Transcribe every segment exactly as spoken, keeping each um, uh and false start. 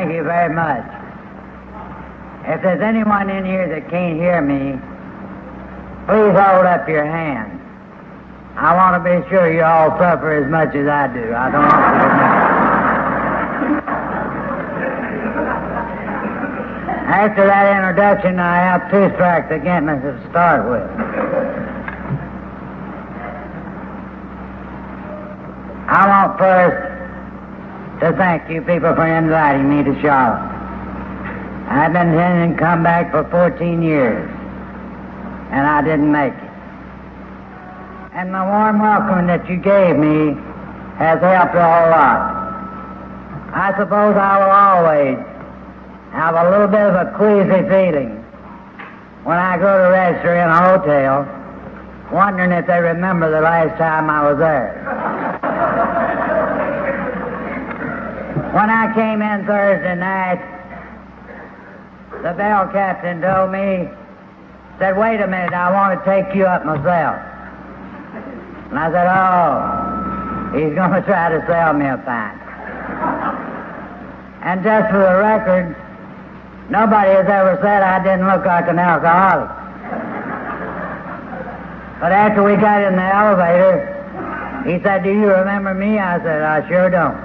Thank you very much. If there's anyone in here that can't hear me, please hold up your hand. I want to be sure you all suffer as much as I do. I don't want to. After that introduction, I have two strikes against me to start with. I want first to thank you people for inviting me to Charlotte. I've been intending to come back for fourteen years, and I didn't make it. And the warm welcome that you gave me has helped a whole lot. I suppose I will always have a little bit of a queasy feeling when I go to register in a hotel, wondering if they remember the last time I was there. When I came in Thursday night, the bell captain told me, said, "Wait a minute, I want to take you up myself." And I said, "Oh, he's going to try to sell me a pint." And just for the record, nobody has ever said I didn't look like an alcoholic. But after we got in the elevator, he said, "Do you remember me?" I said, "I sure don't."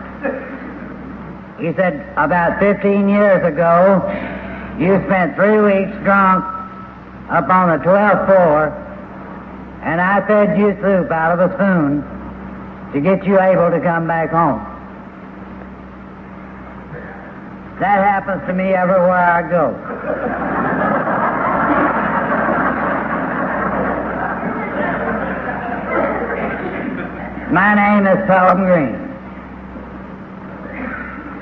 He said, "About fifteen years ago, you spent three weeks drunk up on the twelfth floor, and I fed you soup out of a spoon to get you able to come back home." That happens to me everywhere I go. My name is Pelham Green.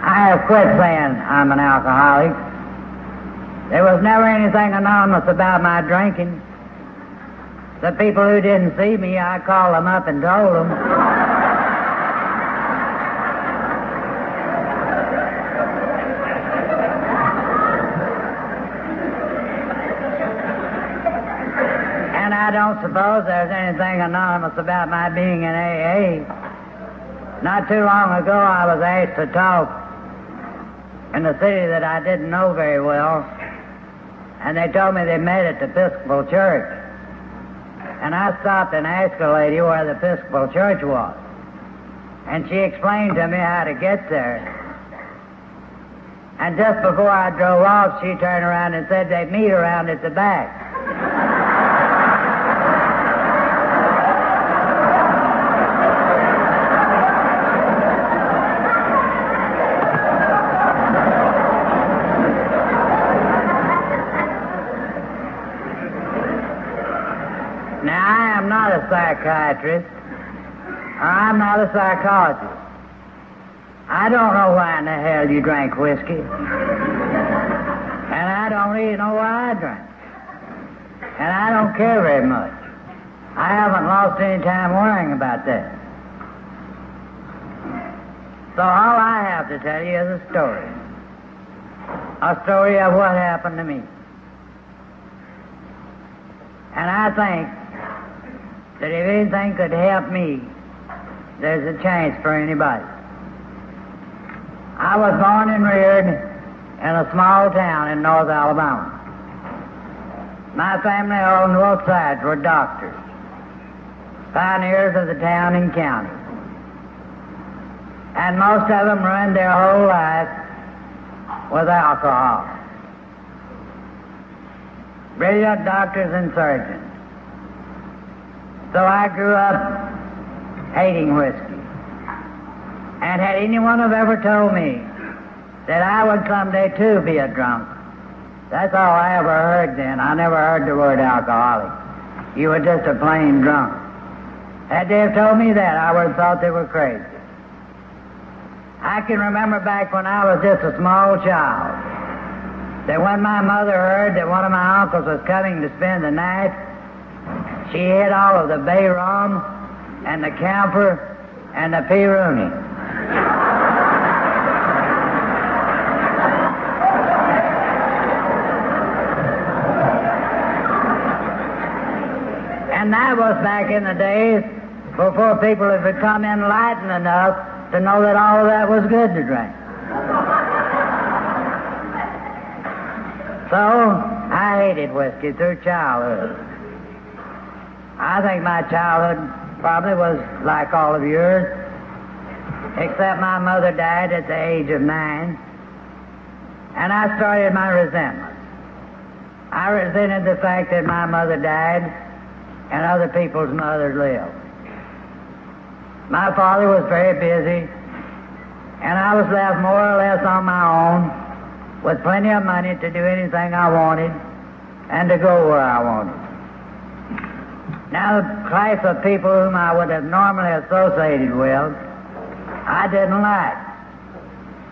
I have quit saying I'm an alcoholic. There was never anything anonymous about my drinking. The people who didn't see me, I called them up and told them. I don't suppose there's anything anonymous about my being in A A. Not too long ago, I was asked to talk in a city that I didn't know very well, and they told me they met at the Episcopal Church. And I stopped and asked a lady where the Episcopal Church was, and she explained to me how to get there. And just before I drove off, she turned around and said they'd meet around at the back. Psychiatrist, or I'm not a psychologist. I don't know why in the hell you drank whiskey, and I don't even know why I drank, and I don't care very much. I haven't lost any time worrying about that. So all I have to tell you is a story, a story of what happened to me, and I think that if anything could help me, there's a chance for anybody. I was born and reared in a small town in North Alabama. My family on both sides were doctors, pioneers of the town and county. And most of them ruined their whole life with alcohol. Brilliant doctors and surgeons. So I grew up hating whiskey. And had anyone have ever told me that I would someday too be a drunk, that's all I ever heard then. I never heard the word alcoholic. You were just a plain drunk. Had they have told me that, I would have thought they were crazy. I can remember back when I was just a small child, that when my mother heard that one of my uncles was coming to spend the night, she hid all of the bay rum and the camphor and the piruni. And that was back in the days before people had become enlightened enough to know that all of that was good to drink. so I hated whiskey through childhood. I think my childhood probably was like all of yours, except my mother died at the age of nine, and I started my resentment. I resented the fact that my mother died and other people's mothers lived. My father was very busy, and I was left more or less on my own, with plenty of money to do anything I wanted and to go where I wanted. Now, the class of people whom I would have normally associated with, I didn't like.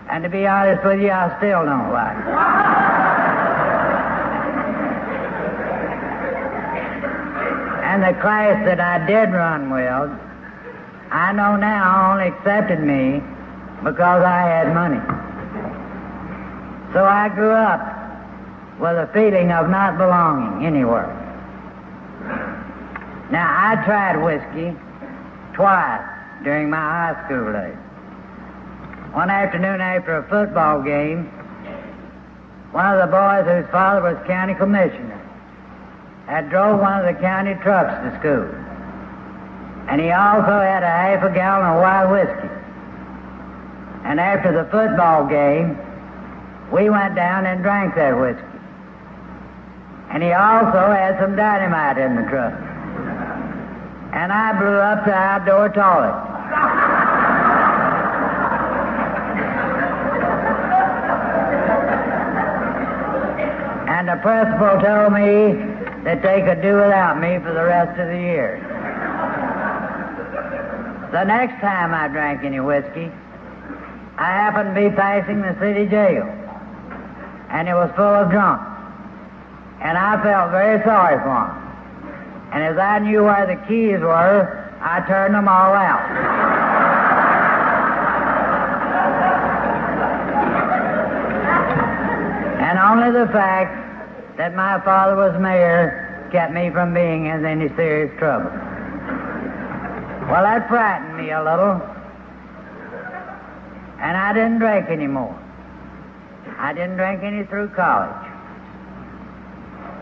And to be honest with you, I still don't like. And the class that I did run with, I know now only accepted me because I had money. So I grew up with a feeling of not belonging anywhere. Now, I tried whiskey twice during my high school days. One afternoon after a football game, one of the boys whose father was county commissioner had drove one of the county trucks to school. And he also had a half a gallon of white whiskey. And after the football game, we went down and drank that whiskey. And he also had some dynamite in the truck. And I blew up the outdoor toilet. And the principal told me that they could do without me for the rest of the year. The next time I drank any whiskey, I happened to be passing the city jail. And it was full of drunks. And I felt very sorry for them. And as I knew where the keys were, I turned them all out. And only the fact that my father was mayor kept me from being in any serious trouble. Well, that frightened me a little. And I didn't drink anymore. I didn't drink any through college.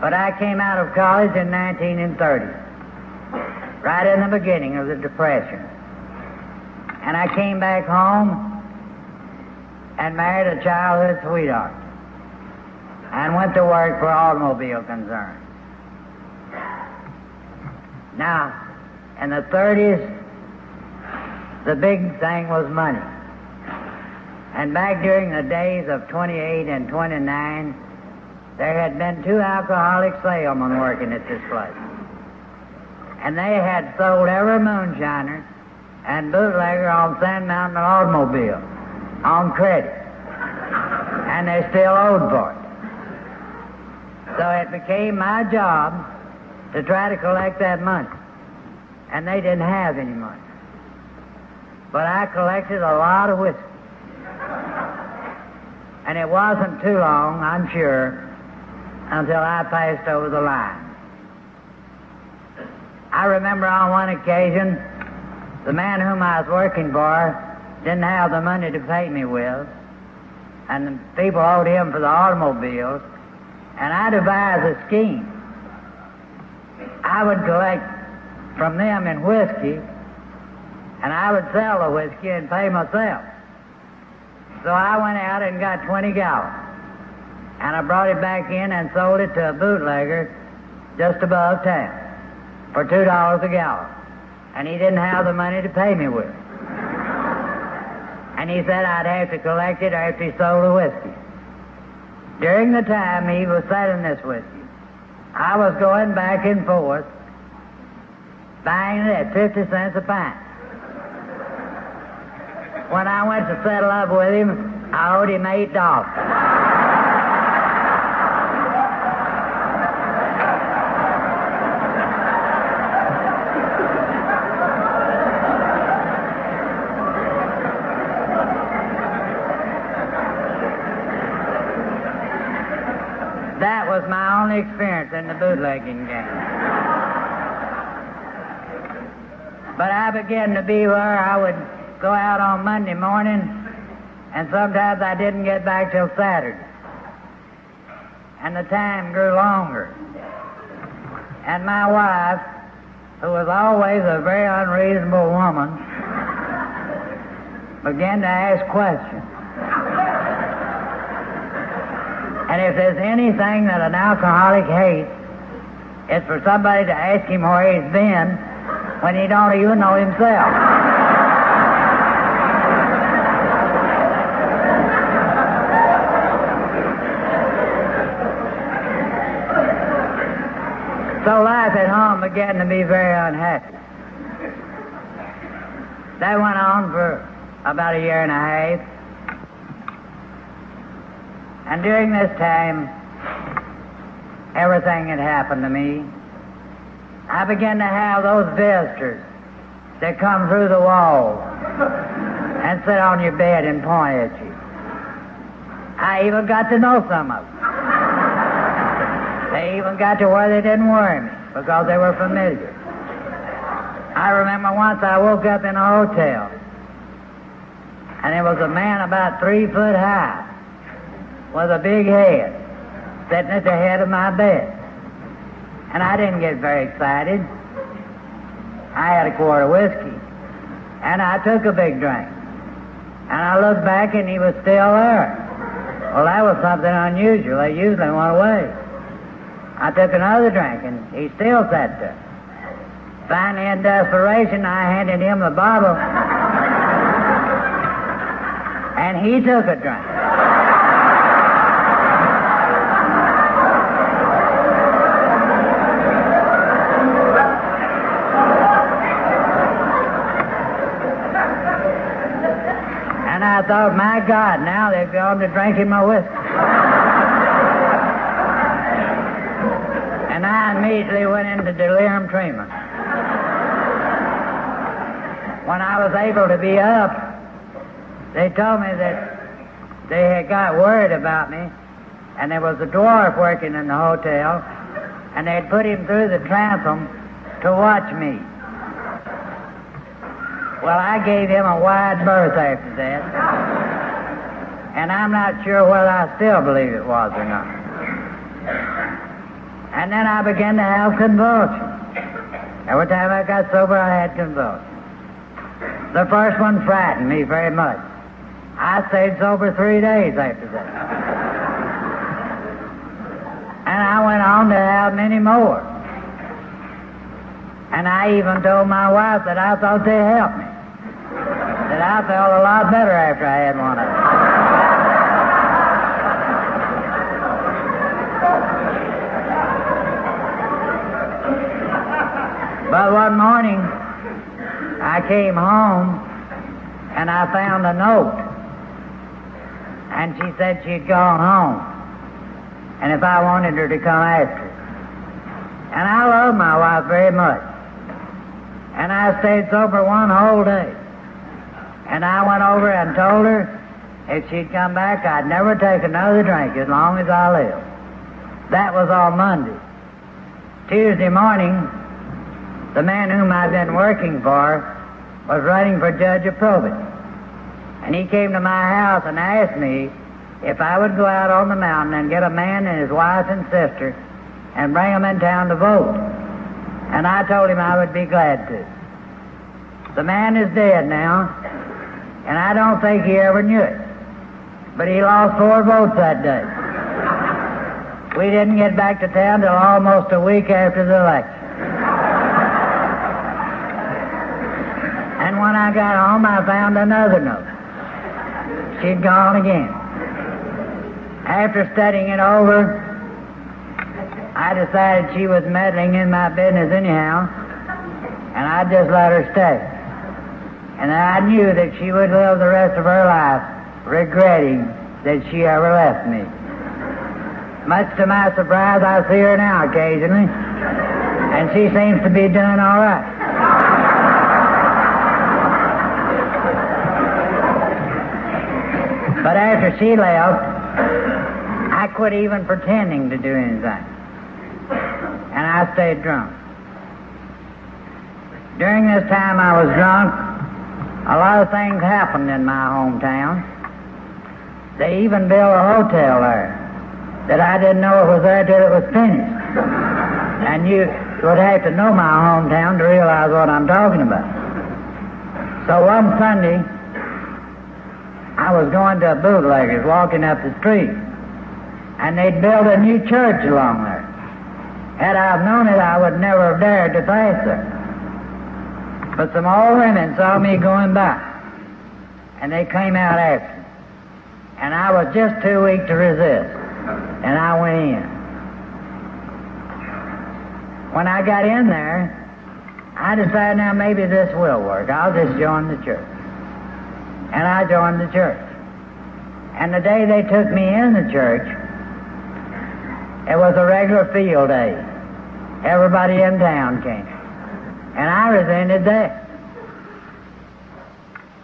But I came out of college in nineteen thirty, right in the beginning of the Depression. And I came back home and married a childhood sweetheart and went to work for automobile concerns. Now, in the thirties, the big thing was money. And back during the days of twenty-eight and twenty-nine, there had been two alcoholic salesmen working at this place. And they had sold every moonshiner and bootlegger on Sand Mountain automobile on credit. And they still owed for it. So it became my job to try to collect that money. And they didn't have any money. But I collected a lot of whiskey. And it wasn't too long, I'm sure, until I passed over the line. I remember on one occasion, the man whom I was working for didn't have the money to pay me with, and the people owed him for the automobiles, and I devised a scheme. I would collect from them in whiskey, and I would sell the whiskey and pay myself. So I went out and got twenty gallons, and I brought it back in and sold it to a bootlegger just above town for two dollars a gallon, and he didn't have the money to pay me with. And he said I'd have to collect it after he sold the whiskey. During the time he was selling this whiskey, I was going back and forth, buying it at fifty cents a pint. When I went to settle up with him, I owed him eight dollars. That was my only experience in the bootlegging game. But I began to be where I would go out on Monday morning, and sometimes I didn't get back till Saturday. and the time grew longer. And my wife, who was always a very unreasonable woman, began to ask questions. And if there's anything that an alcoholic hates, it's for somebody to ask him where he's been when he don't even know himself. So life at home began to be very unhappy. That went on for about a year and a half. And during this time, everything had happened to me. I began to have those visitors that come through the wall and sit on your bed and point at you. I even got to know some of them. They even got to where they didn't worry me because they were familiar. I remember once I woke up in a hotel, and there was a man about three foot high with a big head sitting at the head of my bed. And I didn't get very excited. I had a quart of whiskey, and I took a big drink. And I looked back, and he was still there. Well, that was something unusual. They usually went away. I took another drink, and he still sat there. Finally, in desperation, I handed him the bottle, and he took a drink. And I thought, my God, now they've gone to drinking my whiskey. And I immediately went into delirium tremens. When I was able to be up, they told me that they had got worried about me, and there was a dwarf working in the hotel, and they had put him through the transom to watch me. Well, I gave him a wide berth after that, and I'm not sure whether I still believe it was or not. And then I began to have convulsions. Every time I got sober, I had convulsions. The first one frightened me very much. I stayed sober three days after that. And I went on to have many more. And I even told my wife that I thought they helped me. That I felt a lot better after I had one of them. But one morning, I came home, and I found a note. And she said she'd gone home, and if I wanted her to come after her. And I loved my wife very much. And I stayed sober one whole day. And I went over and told her if she'd come back, I'd never take another drink as long as I lived. That was on Monday. Tuesday morning, the man whom I'd been working for was running for judge of probate. And he came to my house and asked me if I would go out on the mountain and get a man and his wife and sister and bring them in town to vote. And I told him I would be glad to. The man is dead now, and I don't think he ever knew it. But he lost four votes that day. We didn't get back to town till almost a week after the election. And when I got home, I found another note. She'd gone again. After studying it over, I decided she was meddling in my business anyhow, and I just let her stay. And I knew that she would live the rest of her life regretting that she ever left me. Much to my surprise, I see her now occasionally, and she seems to be doing all right. But after she left, I quit even pretending to do anything. And I stayed drunk. During this time I was drunk, a lot of things happened in my hometown. They even built a hotel there that I didn't know it was there till it was finished. And you would have to know my hometown to realize what I'm talking about. So one Sunday, I was going to a bootlegger's, walking up the street, and they'd built a new church along there. Had I known it, I would never have dared to pass there. But some old women saw me going by, and they came out after me. And I was just too weak to resist, and I went in. When I got in there, I decided, now maybe this will work. I'll just join the church. And I joined the church. And the day they took me in the church, it was a regular field day. Everybody in town came. And I resented that.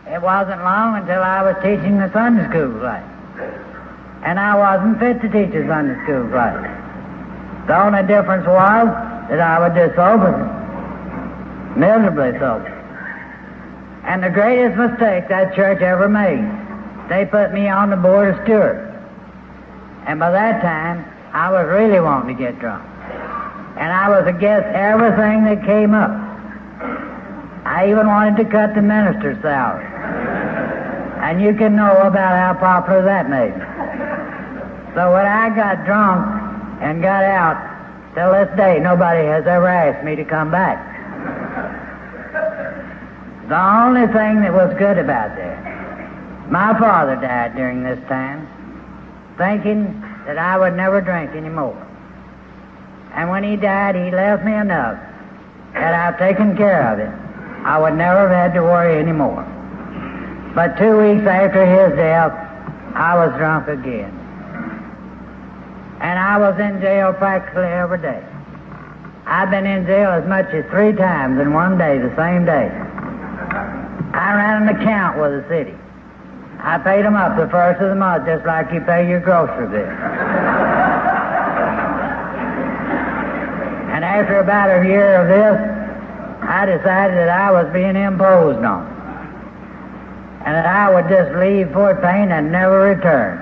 It wasn't long until I was teaching the Sunday school class. And I wasn't fit to teach a Sunday school class. The only difference was that I was just sober. Miserably sober. And the greatest mistake that church ever made, they put me on the board of stewards. And by that time, I was really wanting to get drunk. And I was against everything that came up. I even wanted to cut the minister's salary. And you can know about how popular that made me. So when I got drunk and got out, till this day, nobody has ever asked me to come back. The only thing that was good about that, my father died during this time, thinking that I would never drink anymore. And when he died, he left me enough that I've taken care of it. I would never have had to worry anymore. But two weeks after his death, I was drunk again. And I was in jail practically every day. I've been in jail as much as three times in one day, the same day. I ran an account with the city. I paid them up the first of the month, just like you pay your grocery bill. And after about a year of this, I decided that I was being imposed on, and that I would just leave Fort Payne and never return.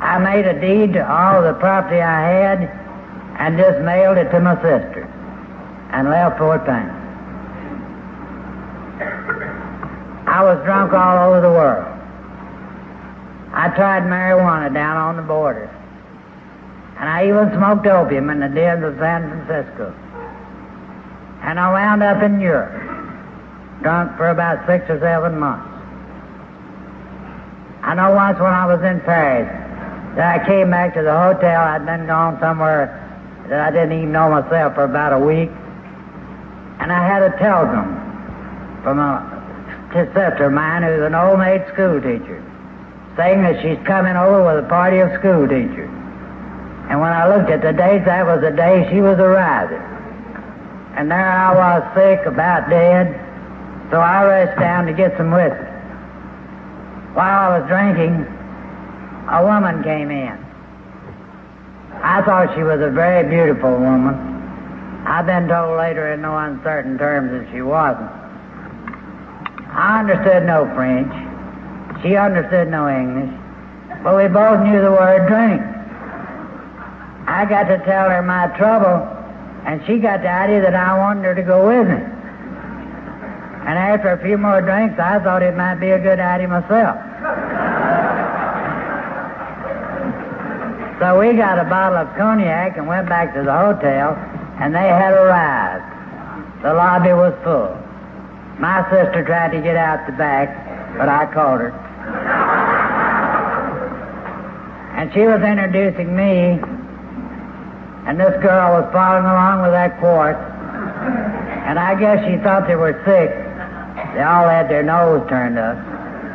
I made a deed to all the property I had and just mailed it to my sister and left Fort Payne. I was drunk all over the world. I tried marijuana down on the border. And I even smoked opium in the dens of San Francisco. And I wound up in Europe, drunk for about six or seven months. I know once when I was in Paris that I came back to the hotel. I'd been gone somewhere that I didn't even know myself for about a week. And I had a telegram from a sister of mine who's an old maid school teacher, saying that she's coming over with a party of school teachers. And when I looked at the dates, that was the day she was arriving. And there I was, sick, about dead, so I rushed down to get some whiskey. While I was drinking, a woman came in. I thought she was a very beautiful woman. I've been told later in no uncertain terms that she wasn't. I understood no French. She understood no English. But we both knew the word drink. I got to tell her my trouble, and she got the idea that I wanted her to go with me. And after a few more drinks, I thought it might be a good idea myself. So we got a bottle of cognac and went back to the hotel, and they had arrived. The lobby was full. My sister tried to get out the back, but I caught her. And she was introducing me, and this girl was following along with that quart. And I guess she thought they were sick. They all had their nose turned up,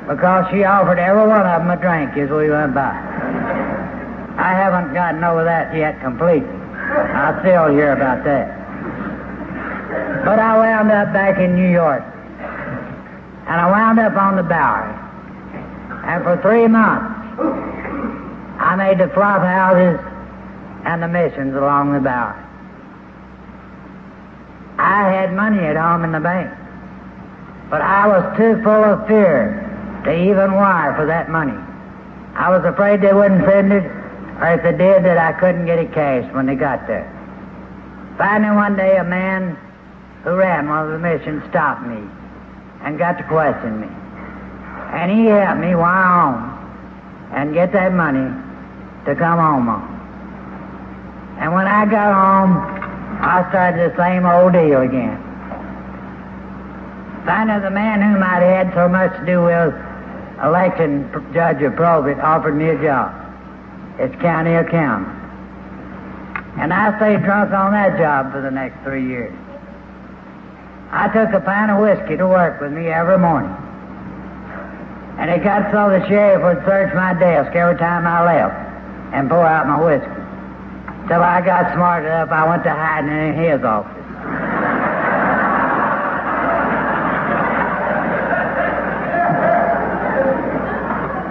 because she offered every one of them a drink as we went by. I haven't gotten over that yet completely. I still hear about that. But I wound up back in New York. And I wound up on the Bowery. And for three months, I made the flop houses and the missions along the Bowery. I had money at home in the bank. But I was too full of fear to even wire for that money. I was afraid they wouldn't send it, If it did, that I couldn't get it cashed when they got there. Finally, one day, a man who ran one of the missions stopped me and got to question me. And he helped me while home and get that money to come home on. And when I got home, I started the same old deal again. Finally, the man whom I'd had so much to do with electing judge of probate offered me a job. It's county accountant. And I stayed drunk on that job for the next three years. I took a pint of whiskey to work with me every morning. And it got so the sheriff would search my desk every time I left and pour out my whiskey. Till I got smart enough, I went to hiding in his office.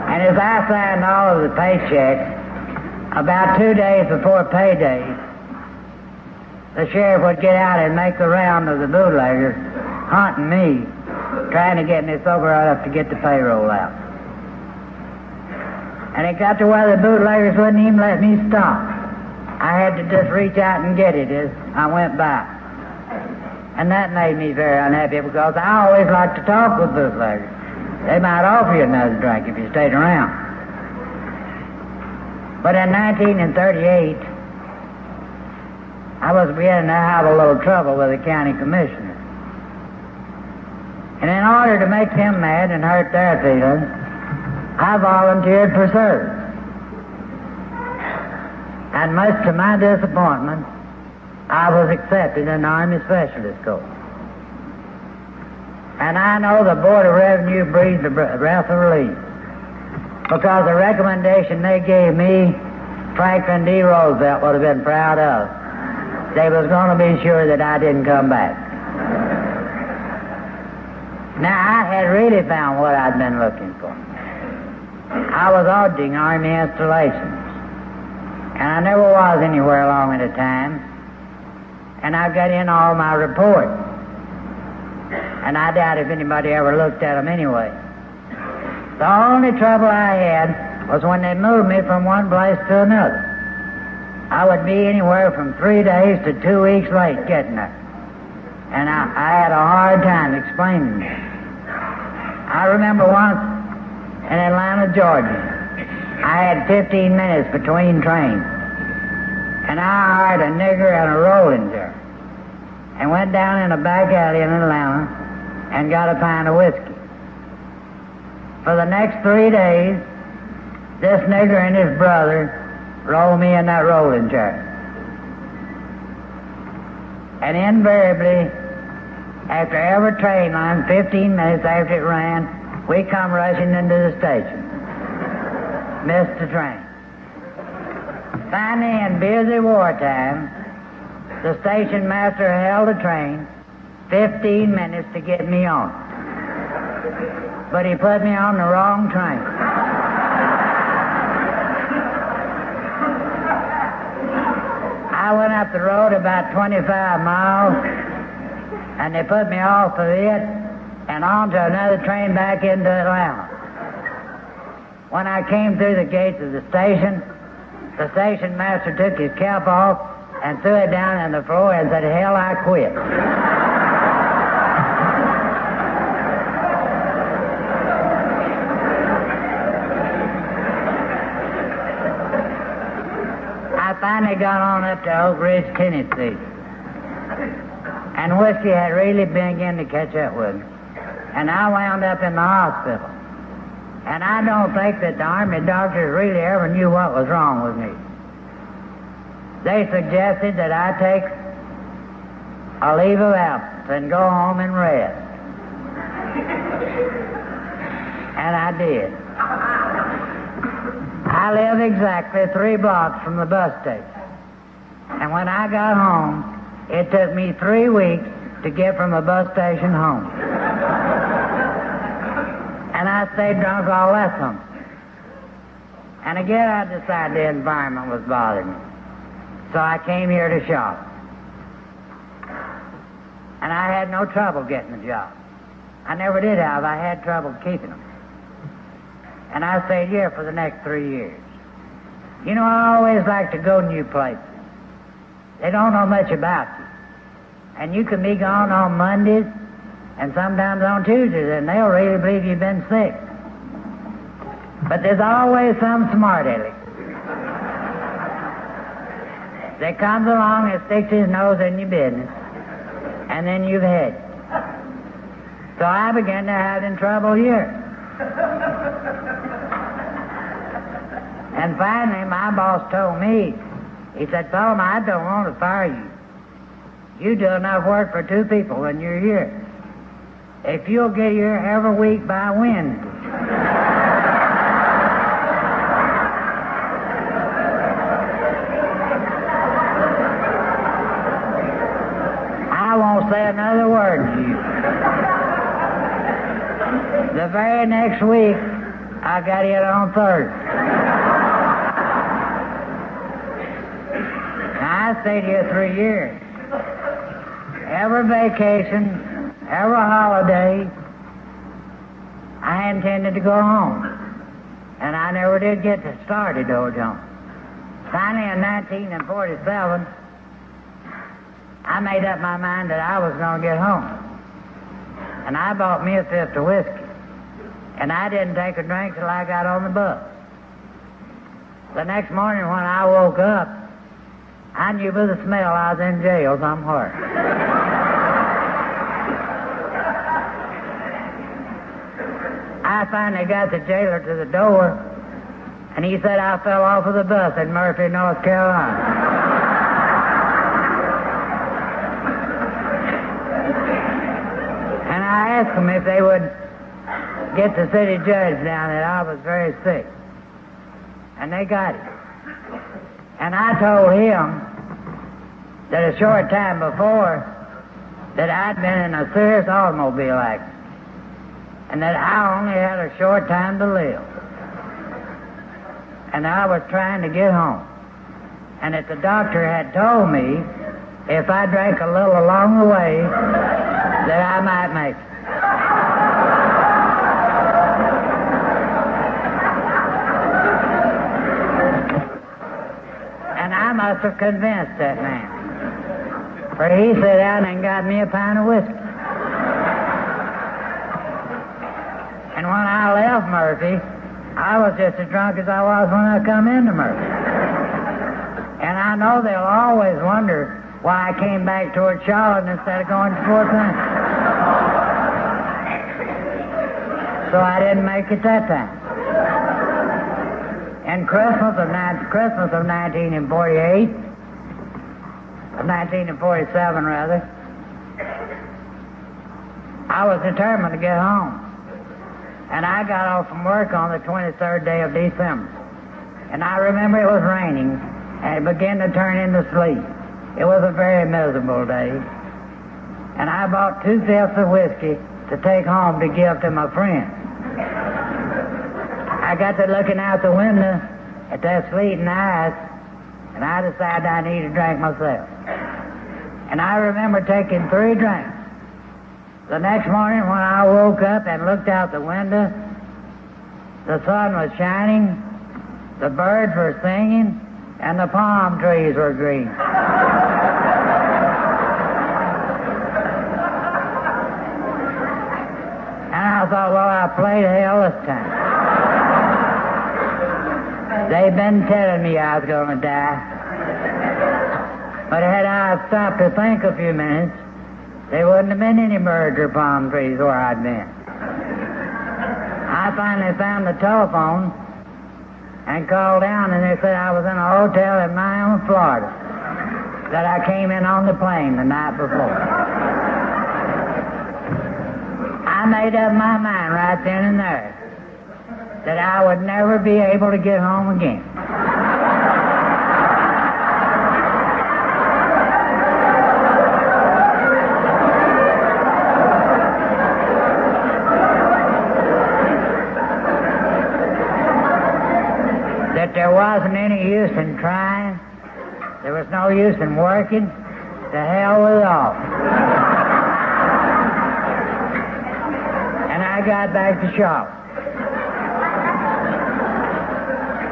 And as I signed all of the paychecks, about two days before payday, the sheriff would get out and make the round of the bootleggers, hunting me, trying to get me sober enough to get the payroll out. And it got to where the bootleggers wouldn't even let me stop. I had to just reach out and get it as I went by. And that made me very unhappy because I always liked to talk with bootleggers. They might offer you another drink if you stayed around. But in nineteen thirty-eight, I was beginning to have a little trouble with the county commissioner. And in order to make them mad and hurt their feelings, I volunteered for service. And much to my disappointment, I was accepted in the Army Specialist Corps. And I know the Board of Revenue breathed a breath of relief, because the recommendation they gave me, Franklin D. Roosevelt would have been proud of. They was going to be sure that I didn't come back. Now, I had really found what I'd been looking for. I was auditing Army installations, and I never was anywhere long at a time, and I got in all my reports, and I doubt if anybody ever looked at them anyway. The only trouble I had was when they moved me from one place to another. I would be anywhere from three days to two weeks late getting there. And I, I had a hard time explaining it. I remember once in Atlanta, Georgia, I had fifteen minutes between trains. And I hired a nigger and a rolling jar and went down in a back alley in Atlanta and got a pint of whiskey. For the next three days, this nigger and his brother rolled me in that rolling chair. And invariably, after every train line, fifteen minutes after it ran, we come rushing into the station. Missed the train. Finally, in busy wartime, the station master held the train fifteen minutes to get me on. But he put me on the wrong train. I went up the road about twenty-five miles, and they put me off of it and onto another train back into Atlanta. When I came through the gates of the station, the station master took his cap off and threw it down on the floor and said, "Hell, I quit." Finally got on up to Oak Ridge, Tennessee. And whiskey had really begun to catch up with me. And I wound up in the hospital. And I don't think that the Army doctors really ever knew what was wrong with me. They suggested that I take a leave of absence and go home and rest. And I did. I live exactly three blocks from the bus station. And when I got home, it took me three weeks to get from the bus station home. And I stayed drunk all that summer. And again, I decided the environment was bothering me. So I came here to shop. And I had no trouble getting a job. I never did have. I had trouble keeping them. And I stayed here for the next three years. You know, I always like to go new places. They don't know much about you. And you can be gone on Mondays and sometimes on Tuesdays, and they'll really believe you've been sick. But there's always some smart aleck that comes along and sticks his nose in your business, and then you've had it. So I began to have in trouble here. And finally, my boss told me, he said, Pelham, I don't want to fire you. You do enough work for two people when you're here. If you'll get here every week by Wednesday. I won't say another word to you. The very next week, I got in on Thursday. Now, I stayed here three years. Every vacation, every holiday, I intended to go home, and I never did get to start a dojo. Finally, in nineteen forty-seven, I made up my mind that I was going to get home, and I bought me a fifth of whiskey, and I didn't take a drink till I got on the bus. The next morning when I woke up, I knew by the smell I was in jail somewhere. I finally got the jailer to the door, and he said I fell off of the bus in Murphy, North Carolina. And I asked them if they would get the city judge down that I was very sick. And they got it. And I told him that a short time before that I'd been in a serious automobile accident, and that I only had a short time to live. And I was trying to get home. And that the doctor had told me if I drank a little along the way, that I might make it. And I must have convinced that man. For he sat down and got me a pint of whiskey. And when I left Murphy, I was just as drunk as I was when I come into Murphy. And I know they'll always wonder why I came back toward Charlotte instead of going to Fort Payne. So I didn't make it that time. And Christmas of, Christmas of nineteen forty-eight, of nineteen forty-seven rather, I was determined to get home. And I got off from work on the twenty-third day of December. And I remember it was raining, and it began to turn into sleet. It was a very miserable day. And I bought two-fifths of whiskey to take home to give to my friend. I got to looking out the window at that sleet and ice, and I decided I needed a drink myself. And I remember taking three drinks. The next morning when I woke up and looked out the window, the sun was shining, the birds were singing, and the palm trees were green. And I thought, well, I played hell this time. They've been telling me I was going to die. But had I stopped to think a few minutes, there wouldn't have been any birds or palm trees where I'd been. I finally found the telephone and called down, and they said I was in a hotel in Miami, Florida, that I came in on the plane the night before. I made up my mind right then and there that I would never be able to get home again. There wasn't any use in trying. There was no use in working. To hell with it all. And I got back to Charlotte.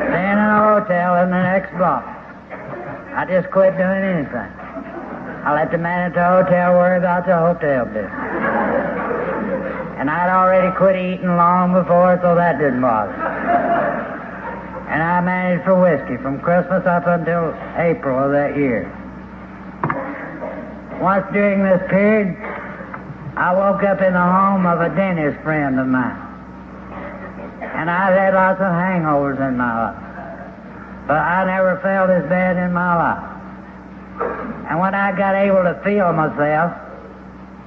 Staying in a hotel in the next block. I just quit doing anything. I let the man at the hotel worry about the hotel business. And I'd already quit eating long before, so that didn't bother me. And I managed for whiskey from Christmas up until April of that year. Once during this period, I woke up in the home of a dentist friend of mine. And I've had lots of hangovers in my life. But I never felt as bad in my life. And when I got able to feel myself,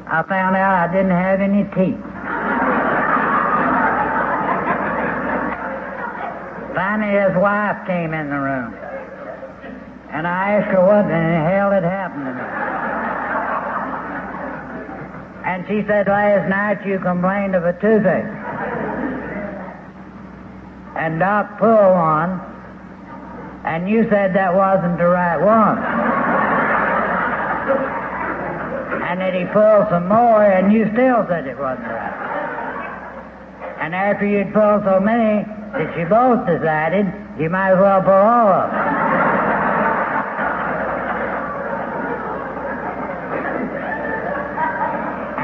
I found out I didn't have any teeth. Finally, his wife came in the room. And I asked her what in the hell had happened to me. And she said, last night you complained of a toothache. And Doc pulled one, and you said that wasn't the right one. And then he pulled some more, and you still said it wasn't right. And after you'd pulled so many that you both decided you might as well pull all of them.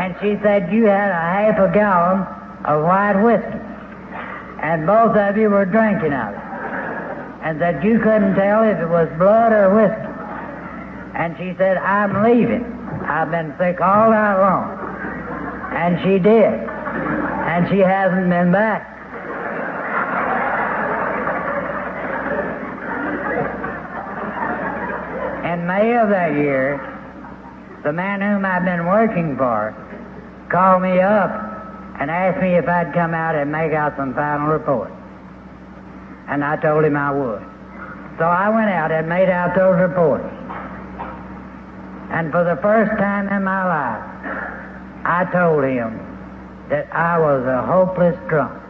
And she said you had a half a gallon of white whiskey, and both of you were drinking of it, and that you couldn't tell if it was blood or whiskey. And she said, I'm leaving. I've been sick all night long. And she did. And she hasn't been back. In May of that year, the man whom I've been working for called me up and asked me if I'd come out and make out some final reports. And I told him I would. So I went out and made out those reports. And for the first time in my life, I told him that I was a hopeless drunk,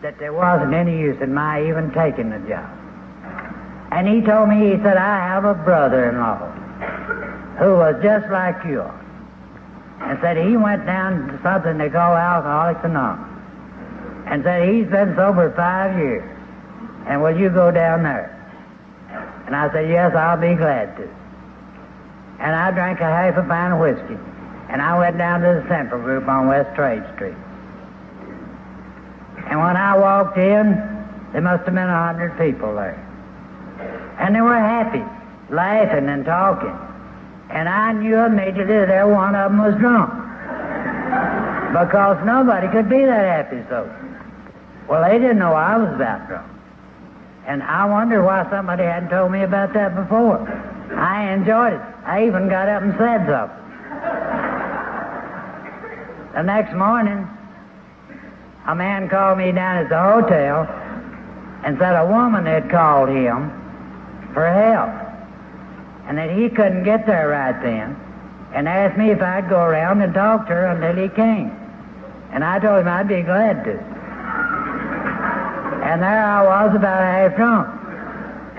that there wasn't any use in my even taking the job. And he told me, he said, I have a brother-in-law who was just like you are. And said he went down to something they call Alcoholics Anonymous. And said, he's been sober five years. And will you go down there? And I said, yes, I'll be glad to. And I drank a half a pint of whiskey. And I went down to the Central Group on West Trade Street. And when I walked in, there must have been a hundred people there. And they were happy, laughing and talking. And I knew immediately that one of them was drunk. Because nobody could be that happy sober. Well, they didn't know I was that drunk. And I wondered why somebody hadn't told me about that before. I enjoyed it. I even got up and said something. The next morning, a man called me down at the hotel and said a woman had called him for help. And that he couldn't get there right then. And asked me if I'd go around and talk to her until he came. And I told him I'd be glad to. And there I was, about half drunk.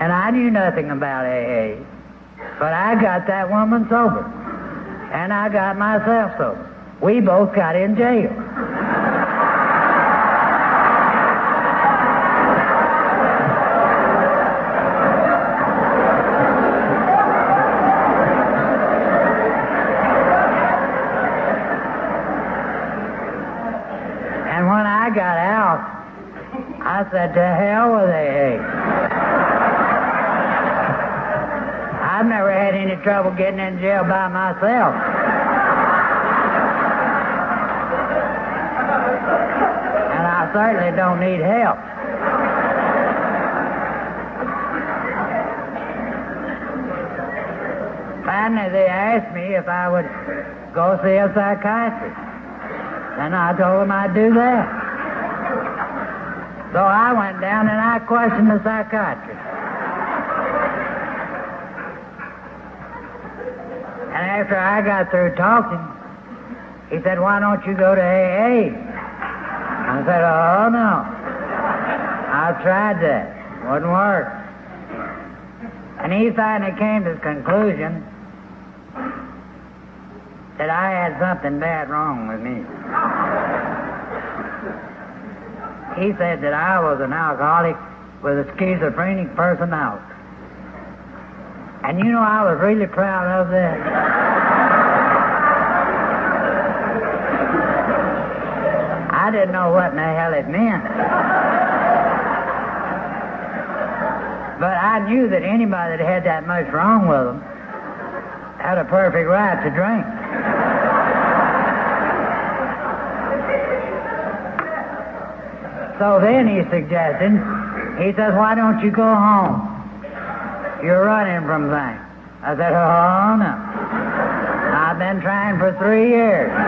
And I knew nothing about A A. But I got that woman sober. And I got myself sober. We both got in jail. And when I got out, I said, to hell with A A. I've never had any trouble getting in jail by myself. And I certainly don't need help. Finally, they asked me if I would go see a psychiatrist. And I told them I'd do that. So I went down and I questioned the psychiatrist. And after I got through talking, he said, why don't you go to A A? I said, oh, no. I've tried that. Wouldn't work. And he finally came to the conclusion that I had something bad wrong with me. He said that I was an alcoholic with a schizophrenic personality. And you know, I was really proud of that. I didn't know what in the hell it meant. But I knew that anybody that had that much wrong with them had a perfect right to drink. So then he suggested, he says, why don't you go home? You're running from things. I said, oh, no. I've been trying for three years. And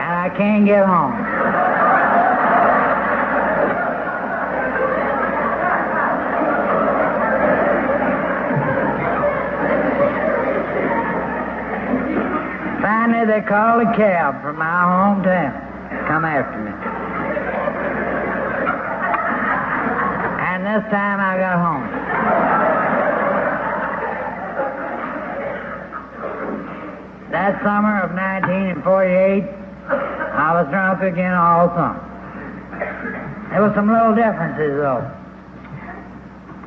I can't get home. Finally, they called a cab from my hometown to come after me. This time I got home. That summer of nineteen forty-eight, I was drunk again all summer. There were some little differences, though.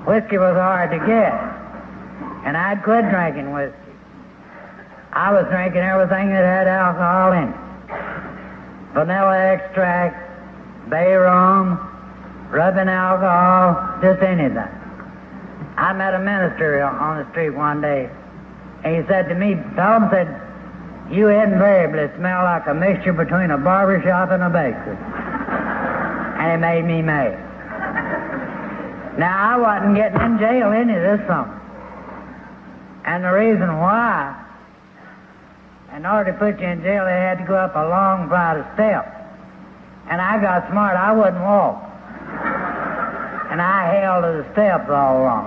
Whiskey was hard to get, and I'd quit drinking whiskey. I was drinking everything that had alcohol in it. Vanilla extract, bay rum, rubbing alcohol, just anything. I met a minister on the street one day, and he said to me, Pelham said, you invariably smell like a mixture between a barber shop and a bakery. And it made me mad. Now, I wasn't getting in jail any this summer. And the reason why, in order to put you in jail, they had to go up a long flight of steps. And I got smart, I wouldn't walk. And I held to the steps all along.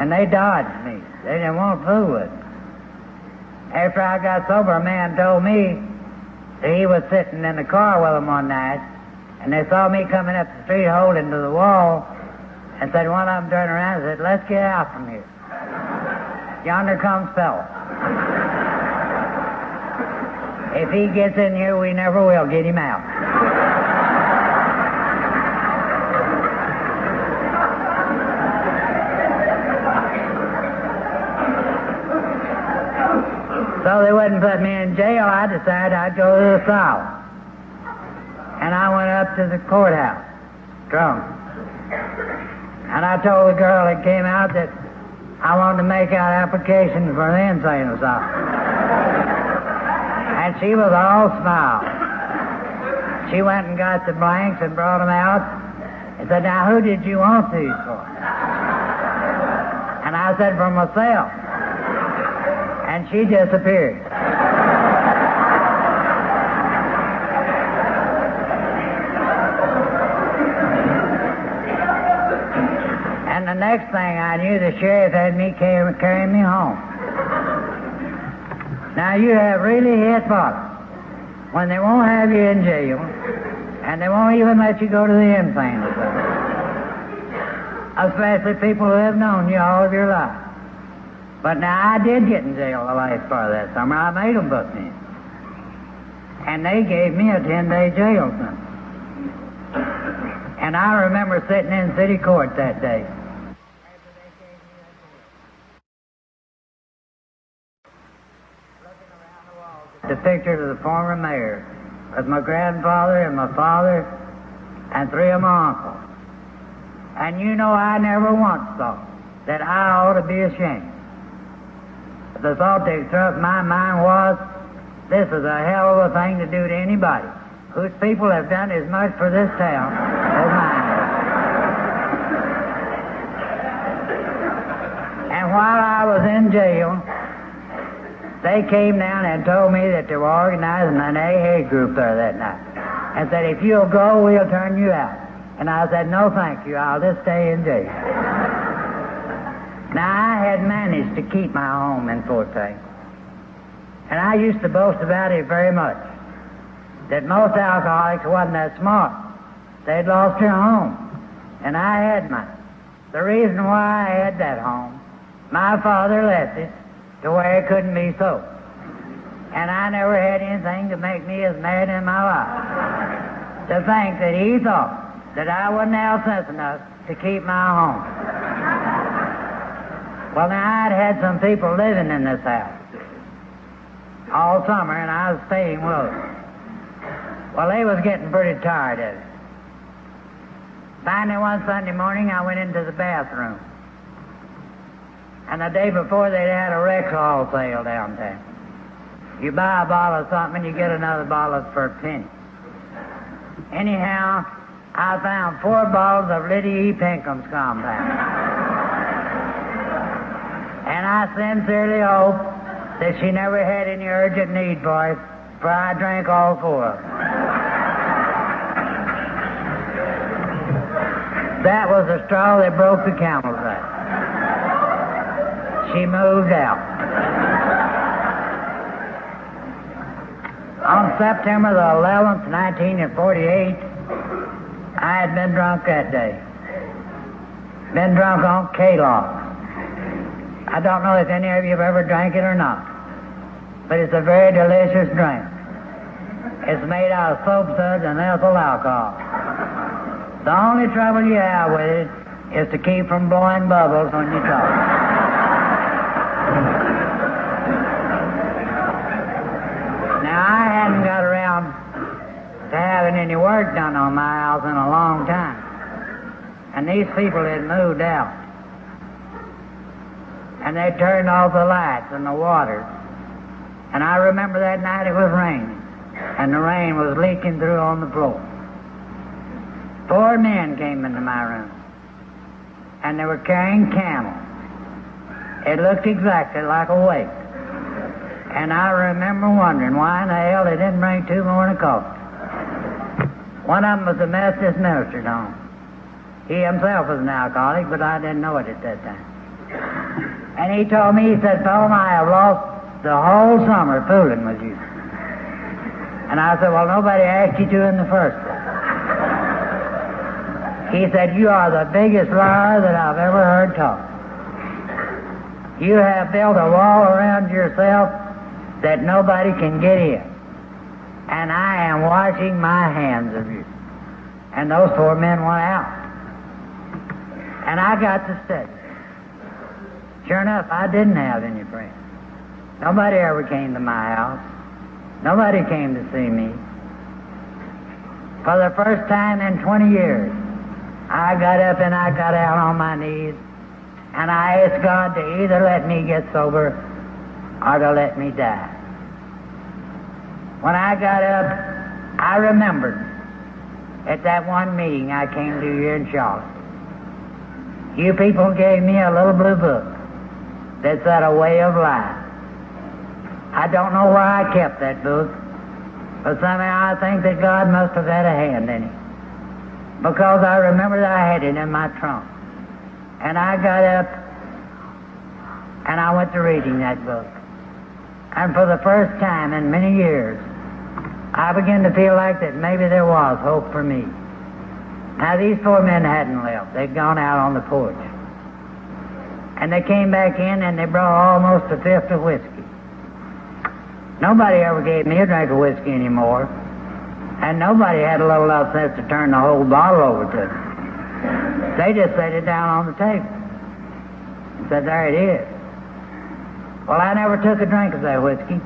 And they dodged me. They didn't want to fool with me. After I got sober, a man told me that he was sitting in the car with them one night, and they saw me coming up the street holding to the wall, and said, one of them turned around and said, let's get out from here. Yonder comes Pelham. If he gets in here, we never will get him out. So they wouldn't put me in jail, I decided I'd go to the asylum. And I went up to the courthouse, drunk. And I told the girl that came out that I wanted to make out application for an insane asylum. And she was all smiles. She went and got the blanks and brought them out and said, now who did you want these for? And I said, for myself. And she disappeared. And the next thing I knew, the sheriff had me carry, carry me home. Now, you have really hit bottom when they won't have you in jail, and they won't even let you go to the insane asylum, especially people who have known you all of your life. But now, I did get in jail the last part of that summer. I made them book me. And they gave me a ten-day jail sentence. And I remember sitting in city court that day. Looking around the wall, the picture of the former mayor with my grandfather and my father and three of my uncles. And you know, I never once thought that I ought to be ashamed. The thought that struck my mind was, this is a hell of a thing to do to anybody whose people have done as much for this town as mine have. And while I was in jail, they came down and told me that they were organizing an A A group there that night and said, if you'll go, we'll turn you out. And I said, no, thank you. I'll just stay in jail. Now, I had managed to keep my home in Fort Payne, and I used to boast about it very much, that most alcoholics wasn't that smart. They'd lost their home, and I had mine. The reason why I had that home, my father left it to where it couldn't be sold, and I never had anything to make me as mad in my life. to think that he thought that I wasn't have sense enough to keep my home. Well, now, I'd had some people living in this house all summer, and I was staying with them. Well, they was getting pretty tired of it. Finally, one Sunday morning, I went into the bathroom. And the day before, they'd had a Rexall sale downtown. You buy a bottle of something, you get another bottle for a penny. Anyhow, I found four bottles of Lydia E. Pinkham's compound. And I sincerely hope that she never had any urgent need for it, for I drank all four of them. That was the straw that broke the camel's back. She moved out. On September the eleventh, nineteen forty-eight, I had been drunk that day. Been drunk on K-Log. I don't know if any of you have ever drank it or not, but it's a very delicious drink. It's made out of soap suds and ethyl alcohol. The only trouble you have with it is to keep from blowing bubbles when you talk. To having any work done on my house in a long time. And these people had moved out. And they turned off the lights and the water. And I remember that night it was raining. And the rain was leaking through on the floor. Four men came into my room. And they were carrying camels. It looked exactly like a wake. And I remember wondering why in the hell they didn't bring two more in a coffee. One of them was the Methodist minister, Don. He himself was an alcoholic, but I didn't know it at that time. And he told me, he said, "Pelham, I have lost the whole summer fooling with you." And I said, "Well, nobody asked you to in the first place." He said, "You are the biggest liar that I've ever heard talk. You have built a wall around yourself that nobody can get in. And I am washing my hands of you." And those four men went out. And I got to study. Sure enough, I didn't have any friends. Nobody ever came to my house. Nobody came to see me. For the first time in twenty years, I got up and I got out on my knees, and I asked God to either let me get sober or to let me die. When I got up, I remembered at that one meeting I came to here in Charlotte. You people gave me a little blue book that said A Way of Life. I don't know why I kept that book, but somehow I think that God must have had a hand in it, because I remembered I had it in my trunk. And I got up and I went to reading that book. And for the first time in many years, I began to feel like that maybe there was hope for me. Now, these four men hadn't left. They'd gone out on the porch. And they came back in, and they brought almost a fifth of whiskey. Nobody ever gave me a drink of whiskey anymore. And nobody had a little enough sense to turn the whole bottle over to me. They just set it down on the table and said, "There it is." Well, I never took a drink of that whiskey.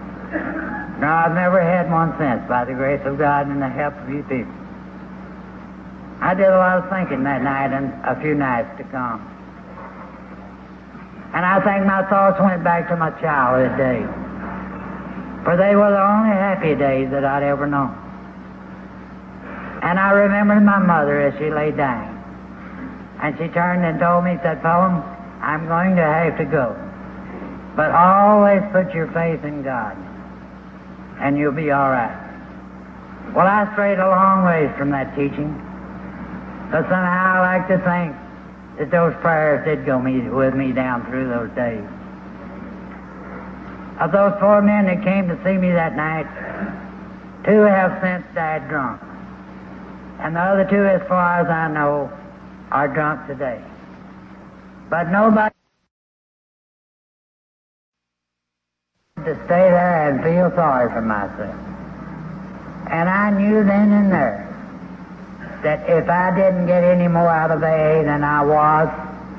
No, I've never had one since, by the grace of God and the help of you people. I did a lot of thinking that night and a few nights to come. And I think my thoughts went back to my childhood days, for they were the only happy days that I'd ever known. And I remembered my mother as she lay dying. And she turned and told me, said, "Pelham, I'm going to have to go. But always put your faith in God, and you'll be all right." Well, I strayed a long ways from that teaching, but somehow I like to think that those prayers did go me, with me down through those days. Of those four men that came to see me that night, two have since died drunk, and the other two, as far as I know, are drunk today. But nobody to stay there and feel sorry for myself. And I knew then and there that if I didn't get any more out of A A than I was,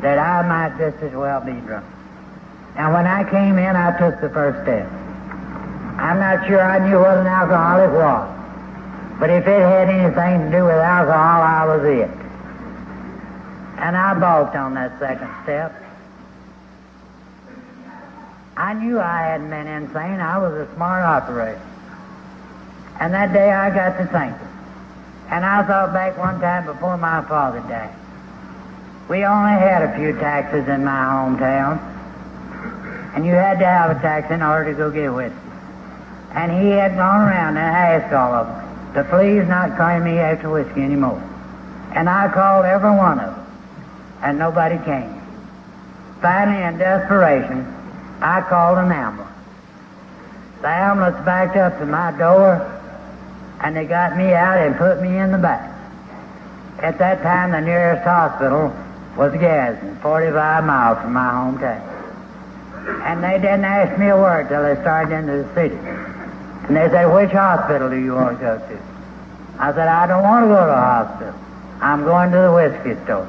that I might just as well be drunk. Now, when I came in, I took the first step. I'm not sure I knew what an alcoholic was, but if it had anything to do with alcohol, I was it. And I balked on that second step. I knew I hadn't been insane. I was a smart operator. And that day I got to thinking. And I thought back one time before my father died. We only had a few taxes in my hometown. And you had to have a tax in order to go get with him. And he had gone around and asked all of them to please not call me after whiskey anymore. And I called every one of them. And nobody came. Finally, in desperation, I called an ambulance. The ambulance backed up to my door, and they got me out and put me in the back. At that time, the nearest hospital was Gadsden, forty-five miles from my hometown. And they didn't ask me a word till they started into the city. And they said, "Which hospital do you want to go to?" I said, "I don't want to go to a hospital. I'm going to the whiskey store."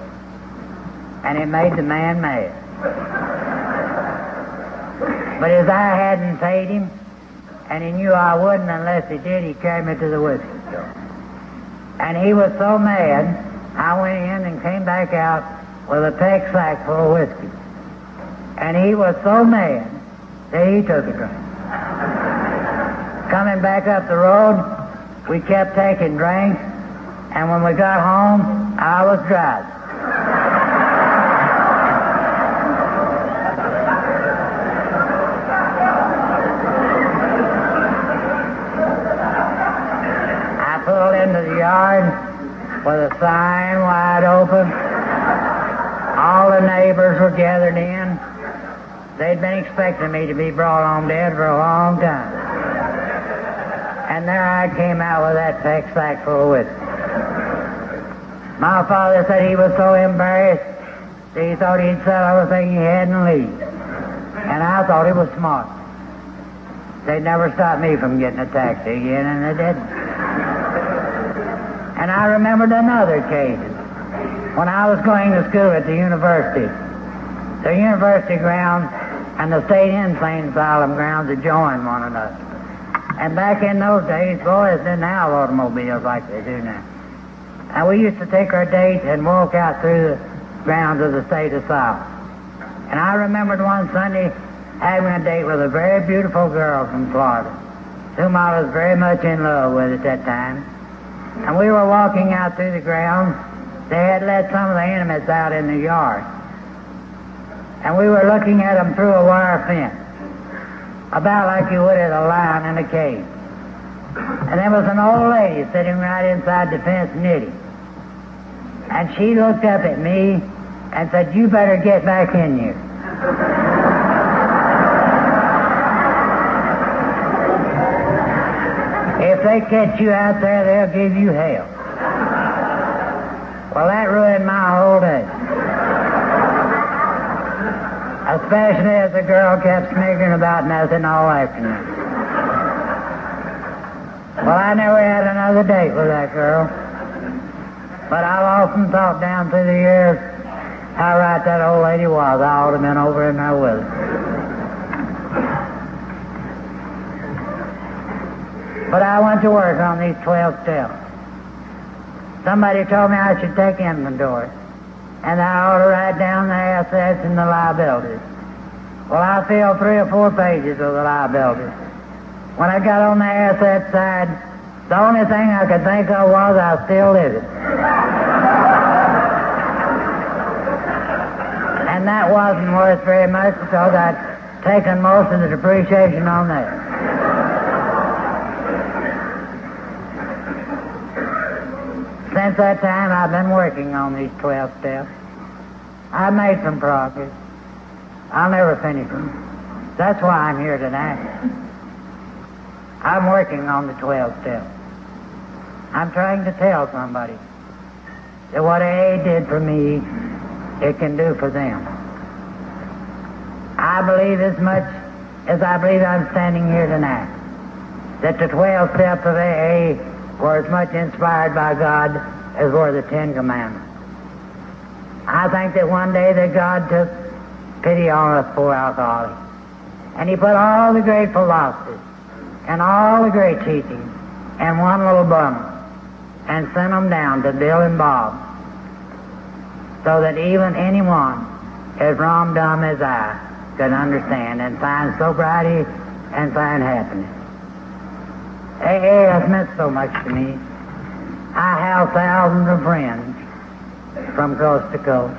And it made the man mad. But as I hadn't paid him, and he knew I wouldn't unless he did, he carried me to the whiskey store. And he was so mad, I went in and came back out with a pack sack full of whiskey. And he was so mad that he took a drink. Coming back up the road, we kept taking drinks, and when we got home, I was driving. With a sign wide open. All the neighbors were gathered in. They'd been expecting me to be brought home dead for a long time. And there I came out with that pack sack full of whiskey. My father said he was so embarrassed that he thought he'd sell everything he had and leave. And I thought it was smart. They'd never stopped me from getting a taxi again, and they didn't. And I remembered another case. When I was going to school at the university, the university grounds and the state insane asylum grounds had joined one another. And back in those days, boys didn't have automobiles like they do now. And we used to take our dates and walk out through the grounds of the state asylum. And I remembered one Sunday having a date with a very beautiful girl from Florida, whom I was very much in love with at that time. And we were walking out through the grounds. They had let some of the inmates out in the yard. And we were looking at them through a wire fence, about like you would at a lion in a cage. And there was an old lady sitting right inside the fence knitting. And she looked up at me and said, "You better get back in here." "If they catch you out there, they'll give you hell." Well, that ruined my whole day. Especially as the girl kept sniggering about nothing all afternoon. Well, I never had another date with that girl. But I've often thought down through the years how right that old lady was. I ought to have been over in there with her. But I went to work on these twelve steps. Somebody told me I should take inventory, and I ought to write down the assets and the liabilities. Well, I filled three or four pages of the liabilities. When I got on the asset side, the only thing I could think of was I still lived it. And that wasn't worth very much because I'd taken most of the depreciation on that. Since that time, I've been working on these twelve steps. I made some progress. I'll never finish them. That's why I'm here tonight. I'm working on the twelve steps. I'm trying to tell somebody that what A A did for me, it can do for them. I believe as much as I believe I'm standing here tonight that the twelve steps of A A were as much inspired by God as were the Ten Commandments. I think that one day that God took pity on us poor alcoholics, and he put all the great philosophies and all the great teachings in one little bundle and sent them down to Bill and Bob, so that even anyone as rom dumb as I could understand and find sobriety and find happiness. A A has meant so much to me. I have thousands of friends from coast to coast.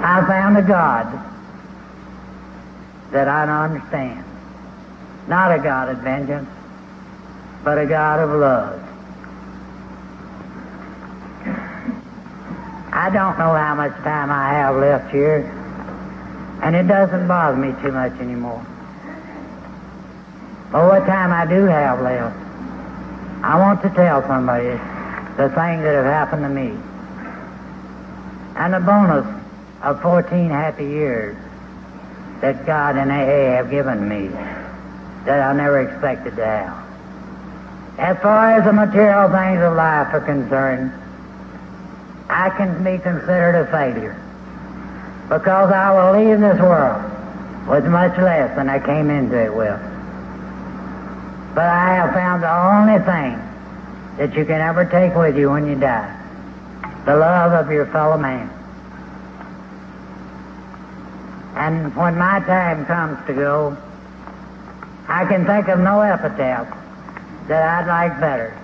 I found a God that I don't understand. Not a God of vengeance, but a God of love. I don't know how much time I have left here, and it doesn't bother me too much anymore. But what time I do have left, I want to tell somebody the things that have happened to me, and the bonus of fourteen happy years that God and A A have given me that I never expected to have. As far as the material things of life are concerned, I can be considered a failure, because I will leave this world with much less than I came into it with. But I have found the only thing that you can ever take with you when you die, the love of your fellow man. And when my time comes to go, I can think of no epitaph that I'd like better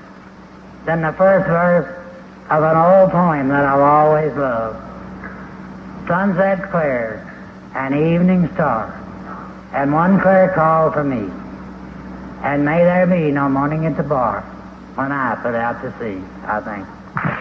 than the first verse of an old poem that I've always loved. Sunset clear, an evening star, and one clear call for me, and may there be no morning at the bar when I put out to sea, I think.